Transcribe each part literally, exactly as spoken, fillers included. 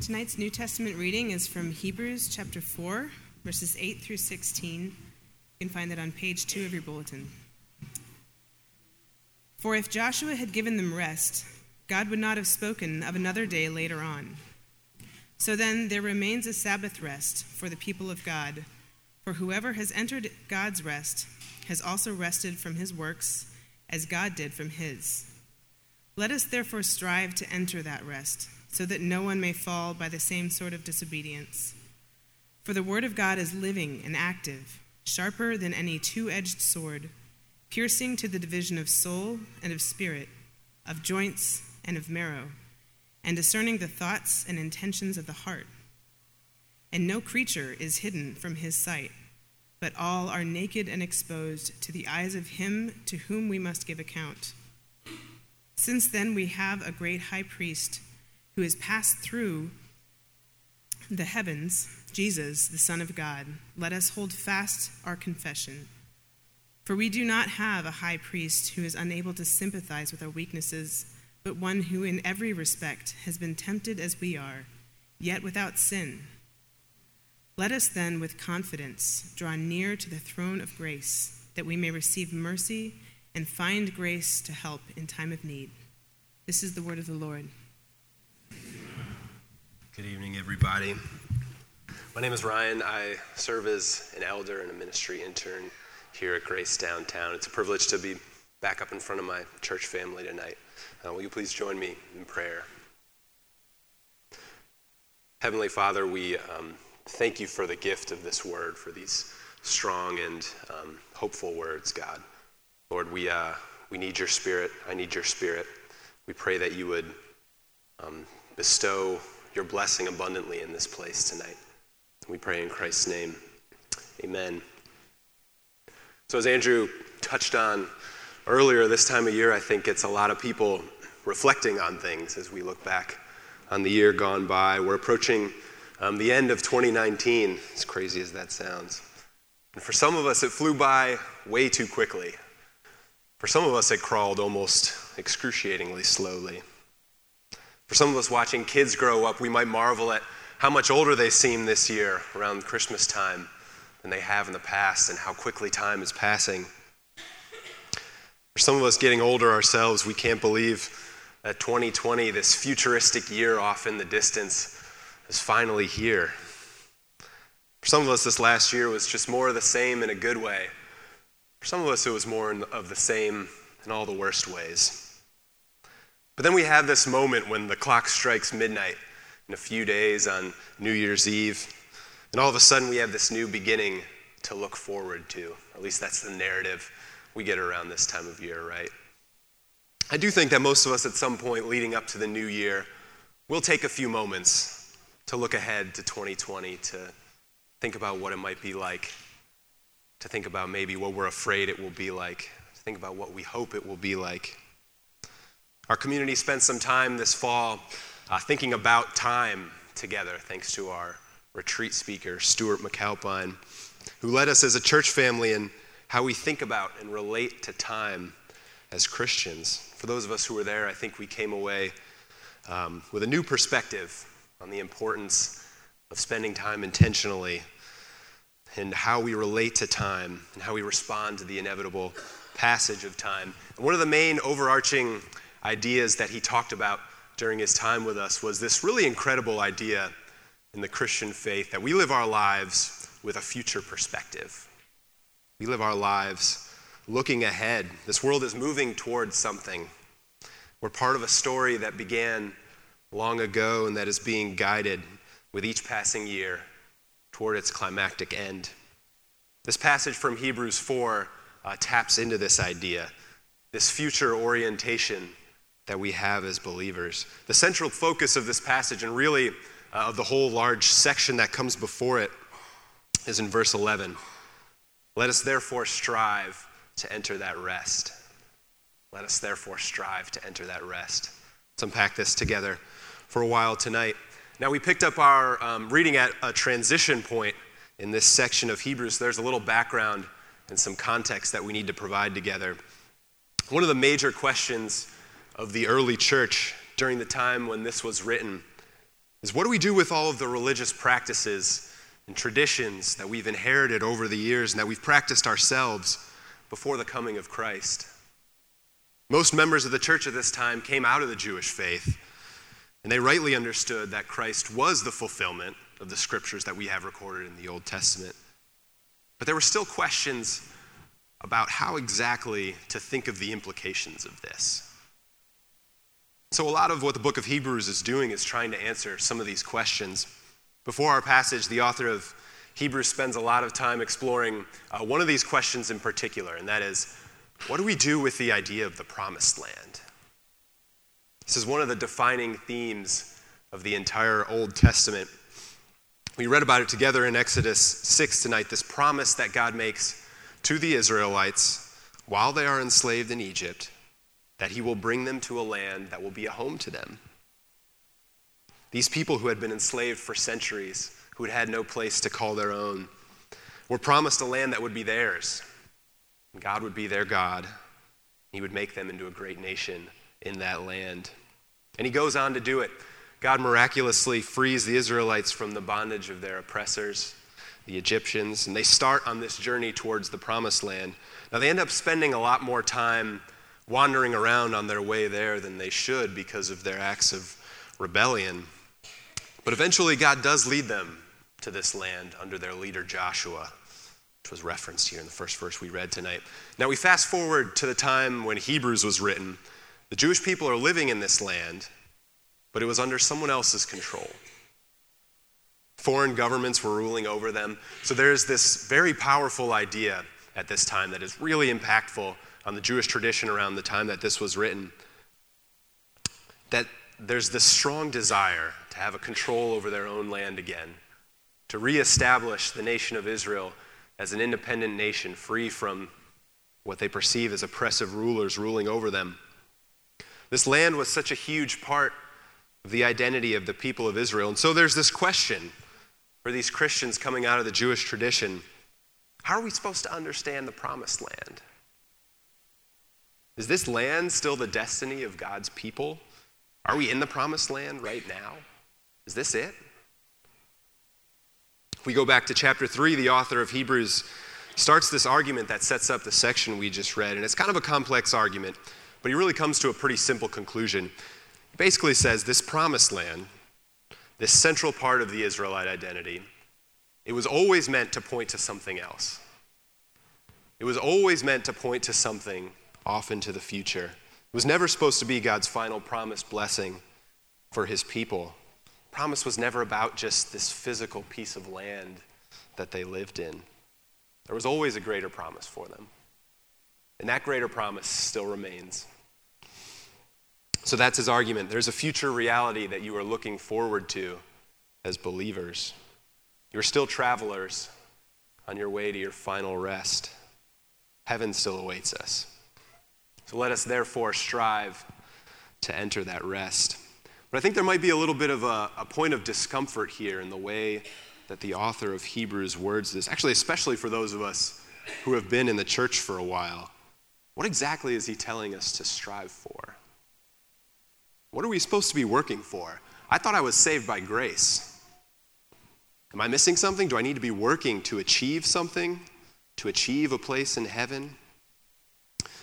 Tonight's New Testament reading is from Hebrews chapter four, verses eight through sixteen. You can find that on page two of your bulletin. For if Joshua had given them rest, God would not have spoken of another day later on. So then there remains a Sabbath rest for the people of God, for whoever has entered God's rest has also rested from his works as God did from his. Let us therefore strive to enter that rest, so that no one may fall by the same sort of disobedience. For the word of God is living and active, sharper than any two-edged sword, piercing to the division of soul and of spirit, of joints and of marrow, and discerning the thoughts and intentions of the heart. And no creature is hidden from his sight, but all are naked and exposed to the eyes of him to whom we must give account. Since then we have a great high priest who has passed through the heavens, Jesus, the Son of God. Let us hold fast our confession. For we do not have a high priest who is unable to sympathize with our weaknesses, but one who in every respect has been tempted as we are, yet without sin. Let us then with confidence draw near to the throne of grace, that we may receive mercy and find grace to help in time of need. This is the word of the Lord. Good evening, everybody. My name is Ryan. I serve as an elder and a ministry intern here at Grace Downtown. It's a privilege to be back up in front of my church family tonight. Uh, will you please join me in prayer? Heavenly Father, we um, thank you for the gift of this word, for these strong and um, hopeful words, God. Lord, we uh, we need your spirit. I need your spirit. We pray that you would um, bestow your blessing abundantly in this place tonight. We pray in Christ's name. Amen. So as Andrew touched on earlier, this time of year, I think it's a lot of people reflecting on things as we look back on the year gone by. We're approaching um, the end of twenty nineteen, as crazy as that sounds. And for some of us, it flew by way too quickly. For some of us, it crawled almost excruciatingly slowly. For some of us watching kids grow up, we might marvel at how much older they seem this year around Christmas time than they have in the past, and how quickly time is passing. For some of us getting older ourselves, we can't believe that twenty twenty, this futuristic year off in the distance, is finally here. For some of us, this last year was just more of the same in a good way. For some of us, it was more of the same in all the worst ways. But then we have this moment when the clock strikes midnight in a few days on New Year's Eve, and all of a sudden we have this new beginning to look forward to. At least that's the narrative we get around this time of year, right? I do think that most of us at some point leading up to the new year will take a few moments to look ahead to twenty twenty, to think about what it might be like, to think about maybe what we're afraid it will be like, to think about what we hope it will be like. Our community spent some time this fall uh, thinking about time together, thanks to our retreat speaker, Stuart McAlpine, who led us as a church family in how we think about and relate to time as Christians. For those of us who were there, I think we came away um, with a new perspective on the importance of spending time intentionally, and how we relate to time, and how we respond to the inevitable passage of time. And one of the main overarching ideas that he talked about during his time with us was this really incredible idea in the Christian faith that we live our lives with a future perspective. We live our lives looking ahead. This world is moving towards something. We're part of a story that began long ago and that is being guided with each passing year toward its climactic end. This passage from Hebrews four uh, taps into this idea, this future orientation that we have as believers. The central focus of this passage, and really uh, of the whole large section that comes before it, is in verse eleven. Let us therefore strive to enter that rest. Let us therefore strive to enter that rest. Let's unpack this together for a while tonight. Now, we picked up our um, reading at a transition point in this section of Hebrews. There's a little background and some context that we need to provide together. One of the major questions of the early church during the time when this was written is what do we do with all of the religious practices and traditions that we've inherited over the years and that we've practiced ourselves before the coming of Christ? Most members of the church at this time came out of the Jewish faith, and they rightly understood that Christ was the fulfillment of the scriptures that we have recorded in the Old Testament. But there were still questions about how exactly to think of the implications of this. So a lot of what the book of Hebrews is doing is trying to answer some of these questions. Before our passage, the author of Hebrews spends a lot of time exploring uh, one of these questions in particular, and that is, what do we do with the idea of the promised land? This is one of the defining themes of the entire Old Testament. We read about it together in Exodus six tonight, this promise that God makes to the Israelites while they are enslaved in Egypt, that he will bring them to a land that will be a home to them. These people who had been enslaved for centuries, who had had no place to call their own, were promised a land that would be theirs. God would be their God. He would make them into a great nation in that land. And he goes on to do it. God miraculously frees the Israelites from the bondage of their oppressors, the Egyptians, and they start on this journey towards the promised land. Now they end up spending a lot more time wandering around on their way there than they should because of their acts of rebellion. But eventually God does lead them to this land under their leader Joshua, which was referenced here in the first verse we read tonight. Now we fast forward to the time when Hebrews was written. The Jewish people are living in this land, but it was under someone else's control. Foreign governments were ruling over them. So there's this very powerful idea at this time that is really impactful on the Jewish tradition around the time that this was written, that there's this strong desire to have a control over their own land again, to reestablish the nation of Israel as an independent nation free from what they perceive as oppressive rulers ruling over them. This land was such a huge part of the identity of the people of Israel. And so there's this question for these Christians coming out of the Jewish tradition: how are we supposed to understand the promised land? Is this land still the destiny of God's people? Are we in the promised land right now? Is this it? If we go back to chapter three, the author of Hebrews starts this argument that sets up the section we just read, and it's kind of a complex argument, but he really comes to a pretty simple conclusion. He basically says this promised land, this central part of the Israelite identity, it was always meant to point to something else. It was always meant to point to something off into the future. It was never supposed to be God's final promised blessing for his people. Promise was never about just this physical piece of land that they lived in. There was always a greater promise for them. And that greater promise still remains. So that's his argument. There's a future reality that you are looking forward to as believers. You're still travelers on your way to your final rest. Heaven still awaits us. So let us therefore strive to enter that rest. But I think there might be a little bit of a, a point of discomfort here in the way that the author of Hebrews words this, actually especially for those of us who have been in the church for a while. What exactly is he telling us to strive for? What are we supposed to be working for? I thought I was saved by grace. Am I missing something? Do I need to be working to achieve something? To achieve a place in heaven?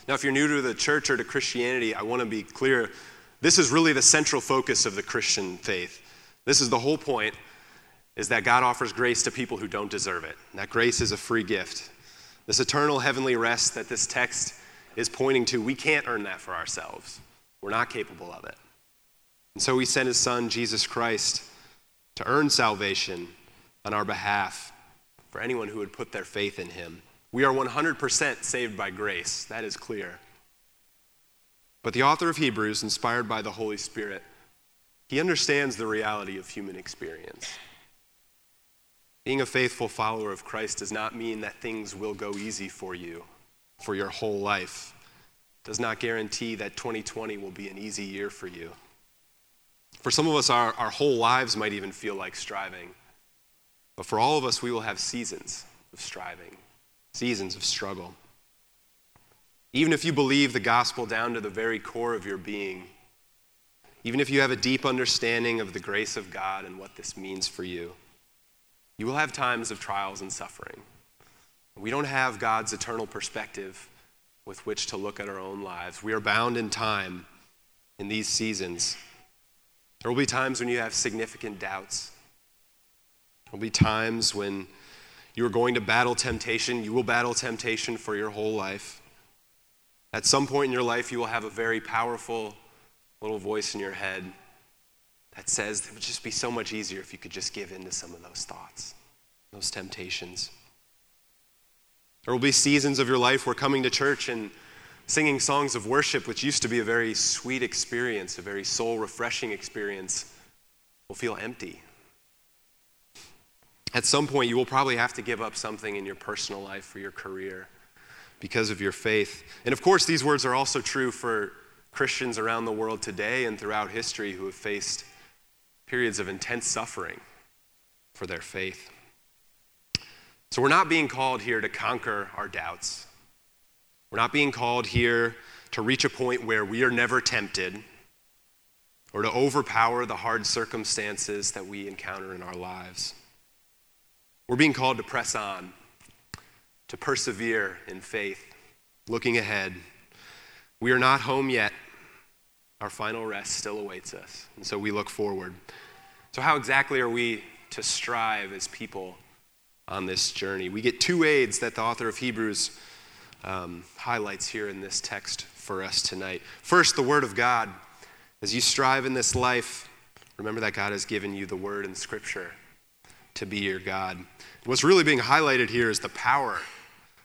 Now, if you're new to the church or to Christianity, I want to be clear. This is really the central focus of the Christian faith. This is the whole point, is that God offers grace to people who don't deserve it. And that grace is a free gift. This eternal heavenly rest that this text is pointing to, we can't earn that for ourselves. We're not capable of it. And so he sent his son, Jesus Christ, to earn salvation on our behalf for anyone who would put their faith in him. We are one hundred percent saved by grace. That is clear. But the author of Hebrews, inspired by the Holy Spirit, he understands the reality of human experience. Being a faithful follower of Christ does not mean that things will go easy for you, for your whole life. It does not guarantee that twenty twenty will be an easy year for you. For some of us, our, our whole lives might even feel like striving. But for all of us, we will have seasons of striving. Seasons of struggle. Even if you believe the gospel down to the very core of your being, even if you have a deep understanding of the grace of God and what this means for you, you will have times of trials and suffering. We don't have God's eternal perspective with which to look at our own lives. We are bound in time in these seasons. There will be times when you have significant doubts. There will be times when you are going to battle temptation. You will battle temptation for your whole life. At some point in your life, you will have a very powerful little voice in your head that says it would just be so much easier if you could just give in to some of those thoughts, those temptations. There will be seasons of your life where coming to church and singing songs of worship, which used to be a very sweet experience, a very soul-refreshing experience, will feel empty. At some point, you will probably have to give up something in your personal life or your career because of your faith. And of course, these words are also true for Christians around the world today and throughout history who have faced periods of intense suffering for their faith. So we're not being called here to conquer our doubts. We're not being called here to reach a point where we are never tempted or to overpower the hard circumstances that we encounter in our lives. We're being called to press on, to persevere in faith, looking ahead. We are not home yet. Our final rest still awaits us, and so we look forward. So how exactly are we to strive as people on this journey? We get two aids that the author of Hebrews um, highlights here in this text for us tonight. First, the Word of God. As you strive in this life, remember that God has given you the Word in Scripture to be your God. What's really being highlighted here is the power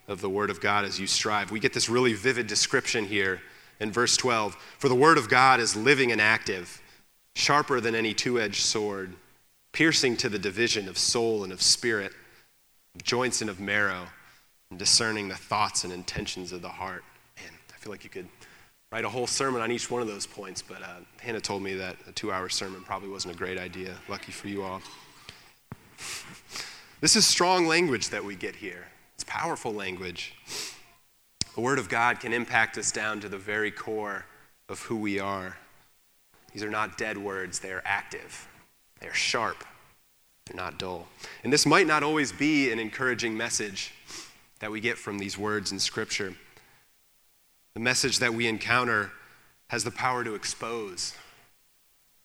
of the Word of God as you strive. We get this really vivid description here in verse twelve. For the Word of God is living and active, sharper than any two-edged sword, piercing to the division of soul and of spirit, of joints and of marrow, and discerning the thoughts and intentions of the heart. Man, I feel like you could write a whole sermon on each one of those points, but uh, Hannah told me that a two-hour sermon probably wasn't a great idea. Lucky for you all. This is strong language that we get here. It's powerful language. The Word of God can impact us down to the very core of who we are. These are not dead words. They are active. They are sharp. They're not dull. And this might not always be an encouraging message that we get from these words in Scripture. The message that we encounter has the power to expose.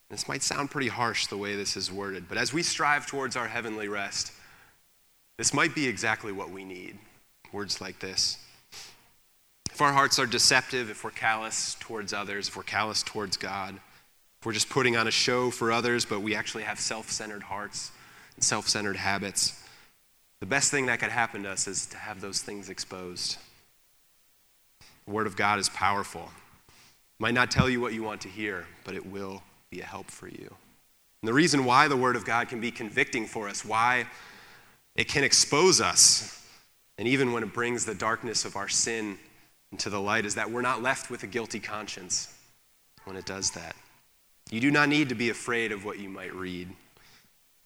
This might sound pretty harsh the way this is worded, but as we strive towards our heavenly rest, this might be exactly what we need, words like this. If our hearts are deceptive, if we're callous towards others, if we're callous towards God, if we're just putting on a show for others, but we actually have self-centered hearts and self-centered habits, the best thing that could happen to us is to have those things exposed. The Word of God is powerful. It might not tell you what you want to hear, but it will be a help for you. And the reason why the Word of God can be convicting for us, why it can expose us, and even when it brings the darkness of our sin into the light, is that we're not left with a guilty conscience when it does that. You do not need to be afraid of what you might read.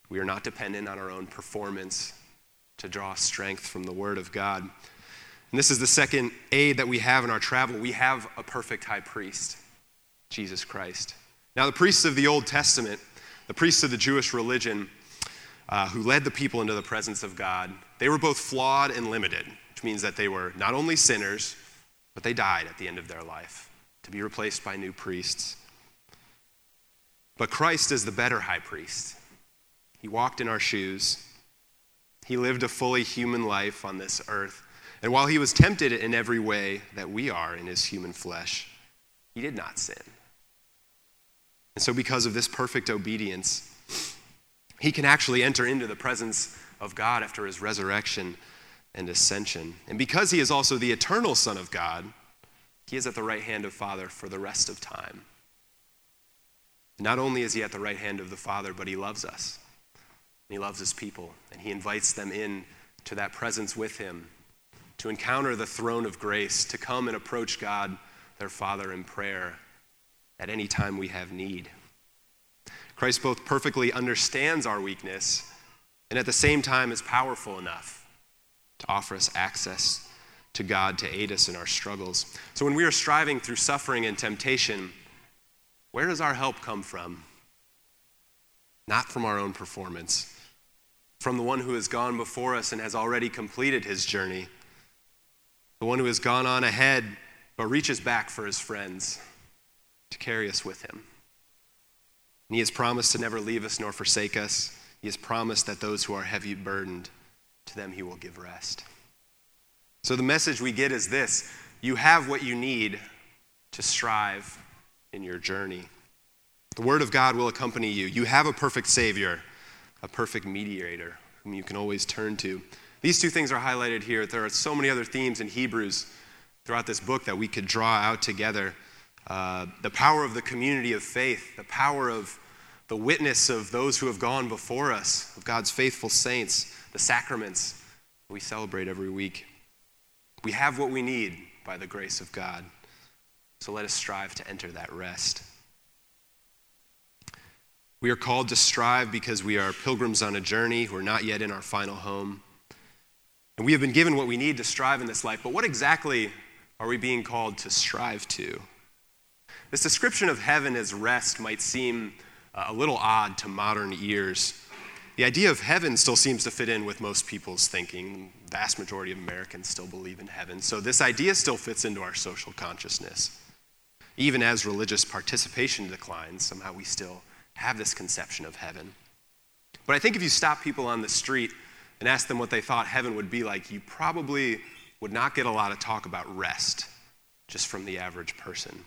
We are not dependent on our own performance to draw strength from the Word of God. And this is the second aid that we have in our travel. We have a perfect high priest, Jesus Christ. Now, the priests of the Old Testament, the priests of the Jewish religion, uh, who led the people into the presence of God, they were both flawed and limited, which means that they were not only sinners, but they died at the end of their life to be replaced by new priests. But Christ is the better high priest. He walked in our shoes. He lived a fully human life on this earth. And while he was tempted in every way that we are in his human flesh, he did not sin. And so because of this perfect obedience, he can actually enter into the presence of God after his resurrection and ascension. And because he is also the eternal Son of God, he is at the right hand of Father for the rest of time. Not only is he at the right hand of the Father, but he loves us. And he loves his people. And he invites them in to that presence with him, to encounter the throne of grace, to come and approach God, their Father, in prayer at any time we have need. Christ both perfectly understands our weakness and at the same time is powerful enough to offer us access to God to aid us in our struggles. So when we are striving through suffering and temptation, Where does our help come from? Not from our own performance, from the one who has gone before us and has already completed his journey, the one who has gone on ahead but reaches back for his friends to carry us with him. And he has promised to never leave us nor forsake us. He has promised that those who are heavy burdened, to them he will give rest. So the message we get is this: you have what you need to strive in your journey. The word of God will accompany you. You have a perfect Savior, a perfect mediator whom you can always turn to. These two things are highlighted here. There are so many other themes in Hebrews throughout this book that we could draw out together. Uh, the power of the community of faith, the power of the witness of those who have gone before us, of God's faithful saints, the sacraments we celebrate every week. We have what we need by the grace of God. So let us strive to enter that rest. We are called to strive because we are pilgrims on a journey who are not yet in our final home. And we have been given what we need to strive in this life, but what exactly are we being called to strive to? This description of heaven as rest might seem a little odd to modern ears. The idea of heaven still seems to fit in with most people's thinking. The vast majority of Americans still believe in heaven, so this idea still fits into our social consciousness. Even as religious participation declines, somehow we still have this conception of heaven. But I think if you stop people on the street and ask them what they thought heaven would be like, you probably would not get a lot of talk about rest just from the average person.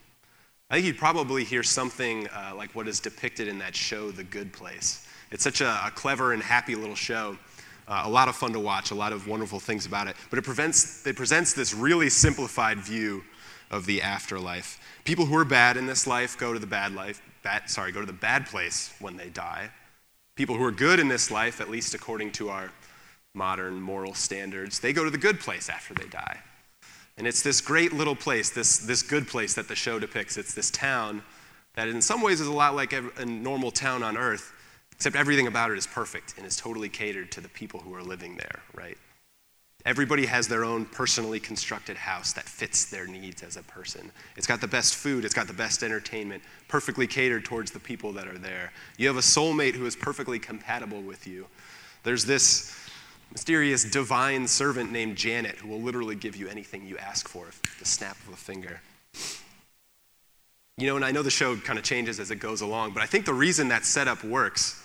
I think you'd probably hear something uh, like what is depicted in that show, The Good Place. It's such a, a clever and happy little show. Uh, a lot of fun to watch, a lot of wonderful things about it. But it, prevents, it presents this really simplified view of the afterlife. People who are bad in this life go to the bad life. Bad, sorry, go to the bad place when they die. People who are good in this life, at least according to our modern moral standards, they go to the good place after they die. And it's this great little place, this, this good place that the show depicts. It's this town that in some ways is a lot like a normal town on earth, except everything about it is perfect and is totally catered to the people who are living there, right? Everybody has their own personally constructed house that fits their needs as a person. It's got the best food, it's got the best entertainment, perfectly catered towards the people that are there. You have a soulmate who is perfectly compatible with you. There's this mysterious divine servant named Janet who will literally give you anything you ask for with the snap of a finger. You know, and I know the show kind of changes as it goes along, but I think the reason that setup works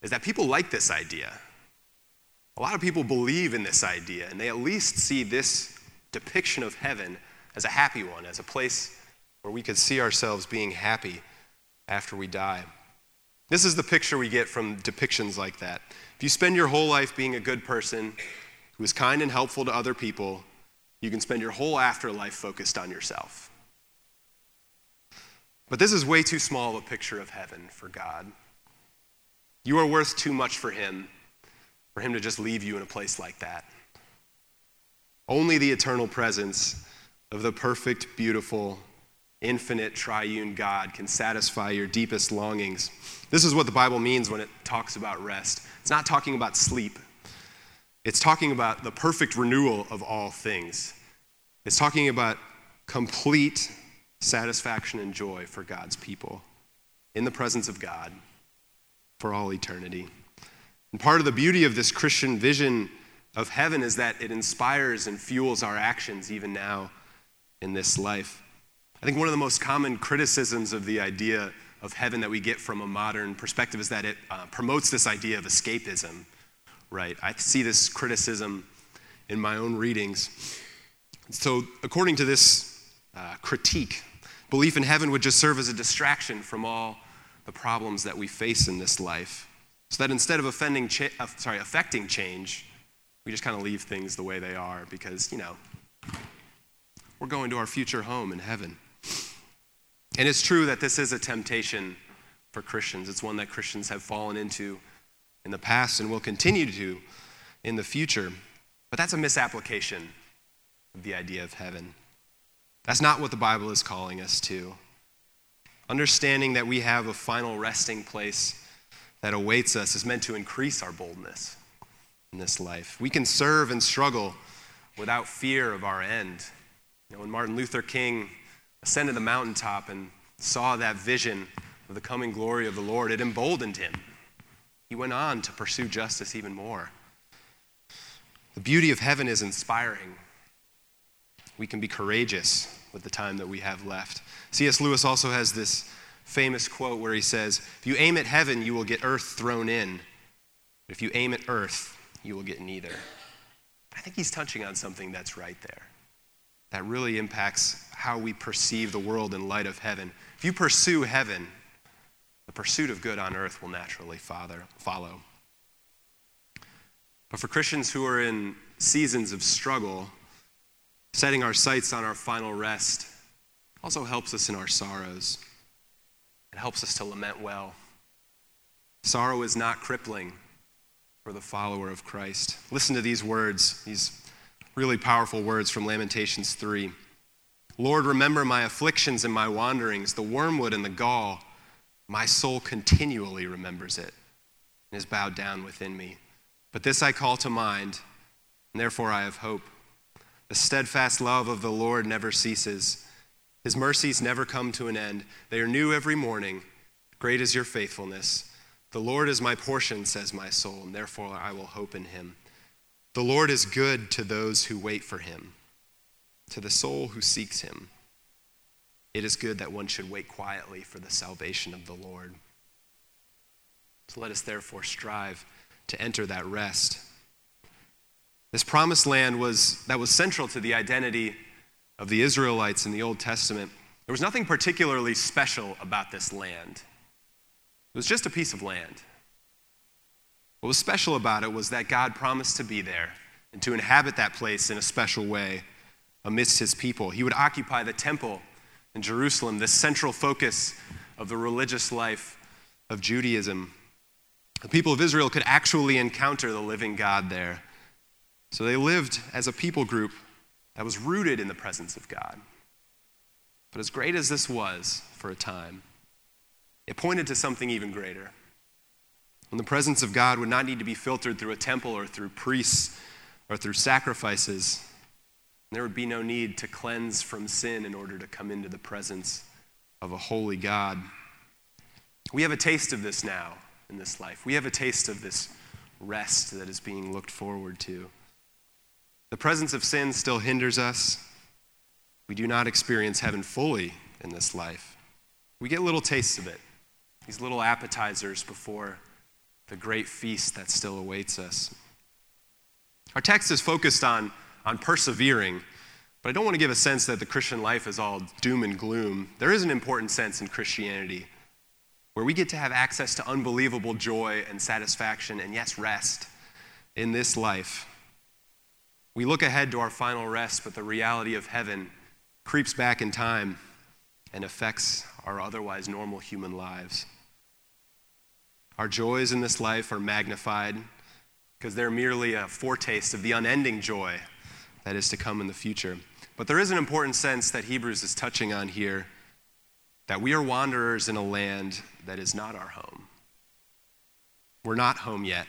is that people like this idea. A lot of people believe in this idea, and they at least see this depiction of heaven as a happy one, as a place where we could see ourselves being happy after we die. This is the picture we get from depictions like that. If you spend your whole life being a good person who is kind and helpful to other people, you can spend your whole afterlife focused on yourself. But this is way too small a picture of heaven for God. You are worth too much for him. For him to just leave you in a place like that. Only the eternal presence of the perfect, beautiful, infinite, triune God can satisfy your deepest longings. This is what the Bible means when it talks about rest. It's not talking about sleep. It's talking about the perfect renewal of all things. It's talking about complete satisfaction and joy for God's people in the presence of God for all eternity. And part of the beauty of this Christian vision of heaven is that it inspires and fuels our actions even now in this life. I think one of the most common criticisms of the idea of heaven that we get from a modern perspective is that it uh, promotes this idea of escapism, right? I see this criticism in my own readings. So according to this uh, critique, belief in heaven would just serve as a distraction from all the problems that we face in this life. So that instead of offending, cha- uh, sorry, affecting change, we just kind of leave things the way they are because, you know, we're going to our future home in heaven. And it's true that this is a temptation for Christians. It's one that Christians have fallen into in the past and will continue to in the future. But that's a misapplication of the idea of heaven. That's not what the Bible is calling us to. Understanding that we have a final resting place that awaits us is meant to increase our boldness in this life. We can serve and struggle without fear of our end. You know, when Martin Luther King ascended the mountaintop and saw that vision of the coming glory of the Lord, it emboldened him. He went on to pursue justice even more. The beauty of heaven is inspiring. We can be courageous with the time that we have left. C S Lewis also has this famous quote where he says, if you aim at heaven, you will get earth thrown in. If you aim at earth, you will get neither. I think he's touching on something that's right there. That really impacts how we perceive the world in light of heaven. If you pursue heaven, the pursuit of good on earth will naturally follow. But for Christians who are in seasons of struggle, setting our sights on our final rest also helps us in our sorrows. It helps us to lament well. Sorrow is not crippling for the follower of Christ. Listen to these words, these really powerful words from Lamentations three. Lord, remember my afflictions and my wanderings, the wormwood and the gall. My soul continually remembers it and is bowed down within me. But this I call to mind, and therefore I have hope. The steadfast love of the Lord never ceases. His mercies never come to an end. They are new every morning. Great is your faithfulness. The Lord is my portion, says my soul, and therefore I will hope in him. The Lord is good to those who wait for him, to the soul who seeks him. It is good that one should wait quietly for the salvation of the Lord. So let us therefore strive to enter that rest. This promised land was that was central to the identity of the Israelites in the Old Testament. There was nothing particularly special about this land. It was just a piece of land. What was special about it was that God promised to be there and to inhabit that place in a special way amidst his people. He would occupy the temple in Jerusalem, the central focus of the religious life of Judaism. The people of Israel could actually encounter the living God there. So they lived as a people group that was rooted in the presence of God. But as great as this was for a time, it pointed to something even greater. And the presence of God would not need to be filtered through a temple or through priests or through sacrifices. There would be no need to cleanse from sin in order to come into the presence of a holy God. We have a taste of this now in this life. We have a taste of this rest that is being looked forward to. The presence of sin still hinders us. We do not experience heaven fully in this life. We get little tastes of it, these little appetizers before the great feast that still awaits us. Our text is focused on on persevering, but I don't want to give a sense that the Christian life is all doom and gloom. There is an important sense in Christianity where we get to have access to unbelievable joy and satisfaction and, yes, rest in this life. We look ahead to our final rest, but the reality of heaven creeps back in time and affects our otherwise normal human lives. Our joys in this life are magnified because they're merely a foretaste of the unending joy that is to come in the future. But there is an important sense that Hebrews is touching on here, that we are wanderers in a land that is not our home. We're not home yet.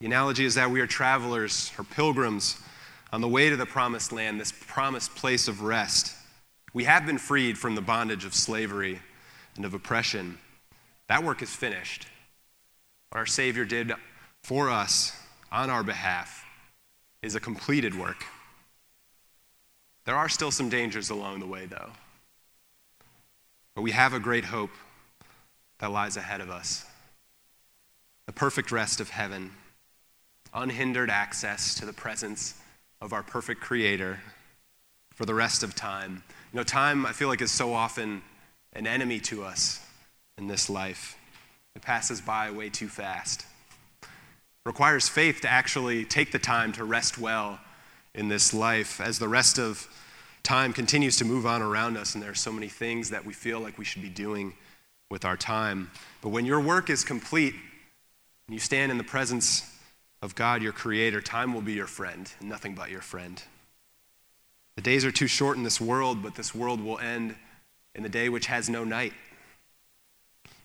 The analogy is that we are travelers or pilgrims on the way to the promised land, this promised place of rest. We have been freed from the bondage of slavery and of oppression. That work is finished. What our Savior did for us on our behalf is a completed work. There are still some dangers along the way, though. But we have a great hope that lies ahead of us. The perfect rest of heaven, unhindered access to the presence of our perfect Creator for the rest of time. You know, time, I feel like, is so often an enemy to us in this life. It passes by way too fast. Requires faith to actually take the time to rest well in this life as the rest of time continues to move on around us, and there are so many things that we feel like we should be doing with our time. But when your work is complete and you stand in the presence of God, your Creator, time will be your friend and nothing but your friend. The days are too short in this world, but this world will end in the day which has no night,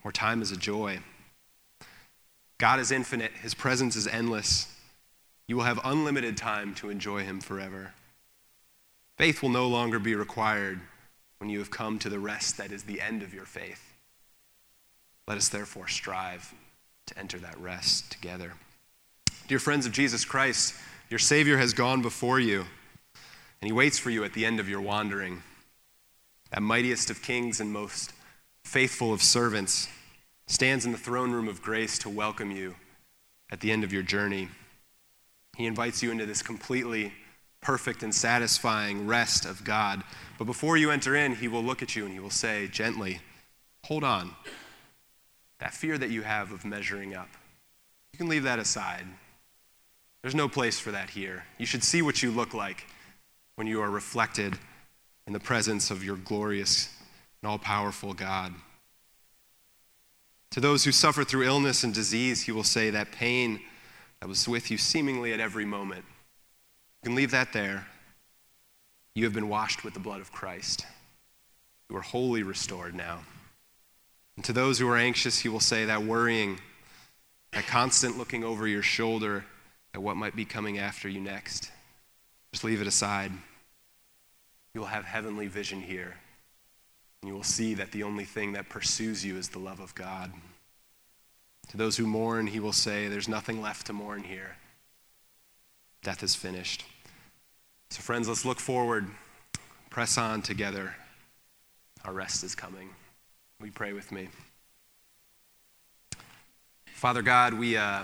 where time is a joy. God is infinite. His presence is endless. You will have unlimited time to enjoy him forever. Faith will no longer be required when you have come to the rest that is the end of your faith. Let us therefore strive to enter that rest together. Dear friends of Jesus Christ, your Savior has gone before you, and he waits for you at the end of your wandering. That mightiest of kings and most faithful of servants stands in the throne room of grace to welcome you at the end of your journey. He invites you into this completely perfect and satisfying rest of God. But before you enter in, he will look at you and he will say gently, hold on. That fear that you have of measuring up, you can leave that aside. There's no place for that here. You should see what you look like when you are reflected in the presence of your glorious and all-powerful God. To those who suffer through illness and disease, he will say that pain that was with you seemingly at every moment, you can leave that there. You have been washed with the blood of Christ. You are wholly restored now. And to those who are anxious, he will say that worrying, that constant looking over your shoulder at what might be coming after you next, just leave it aside. You will have heavenly vision here. And you will see that the only thing that pursues you is the love of God. To those who mourn, he will say, there's nothing left to mourn here. Death is finished. So friends, let's look forward, press on together. Our rest is coming. Will you pray with me? Father God, we, uh,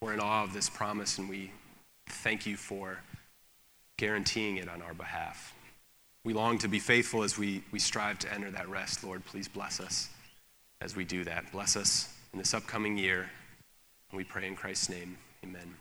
we're in awe of this promise, and we thank you for guaranteeing it on our behalf. We long to be faithful as we, we strive to enter that rest. Lord, please bless us as we do that. Bless us in this upcoming year. And we pray in Christ's name, amen.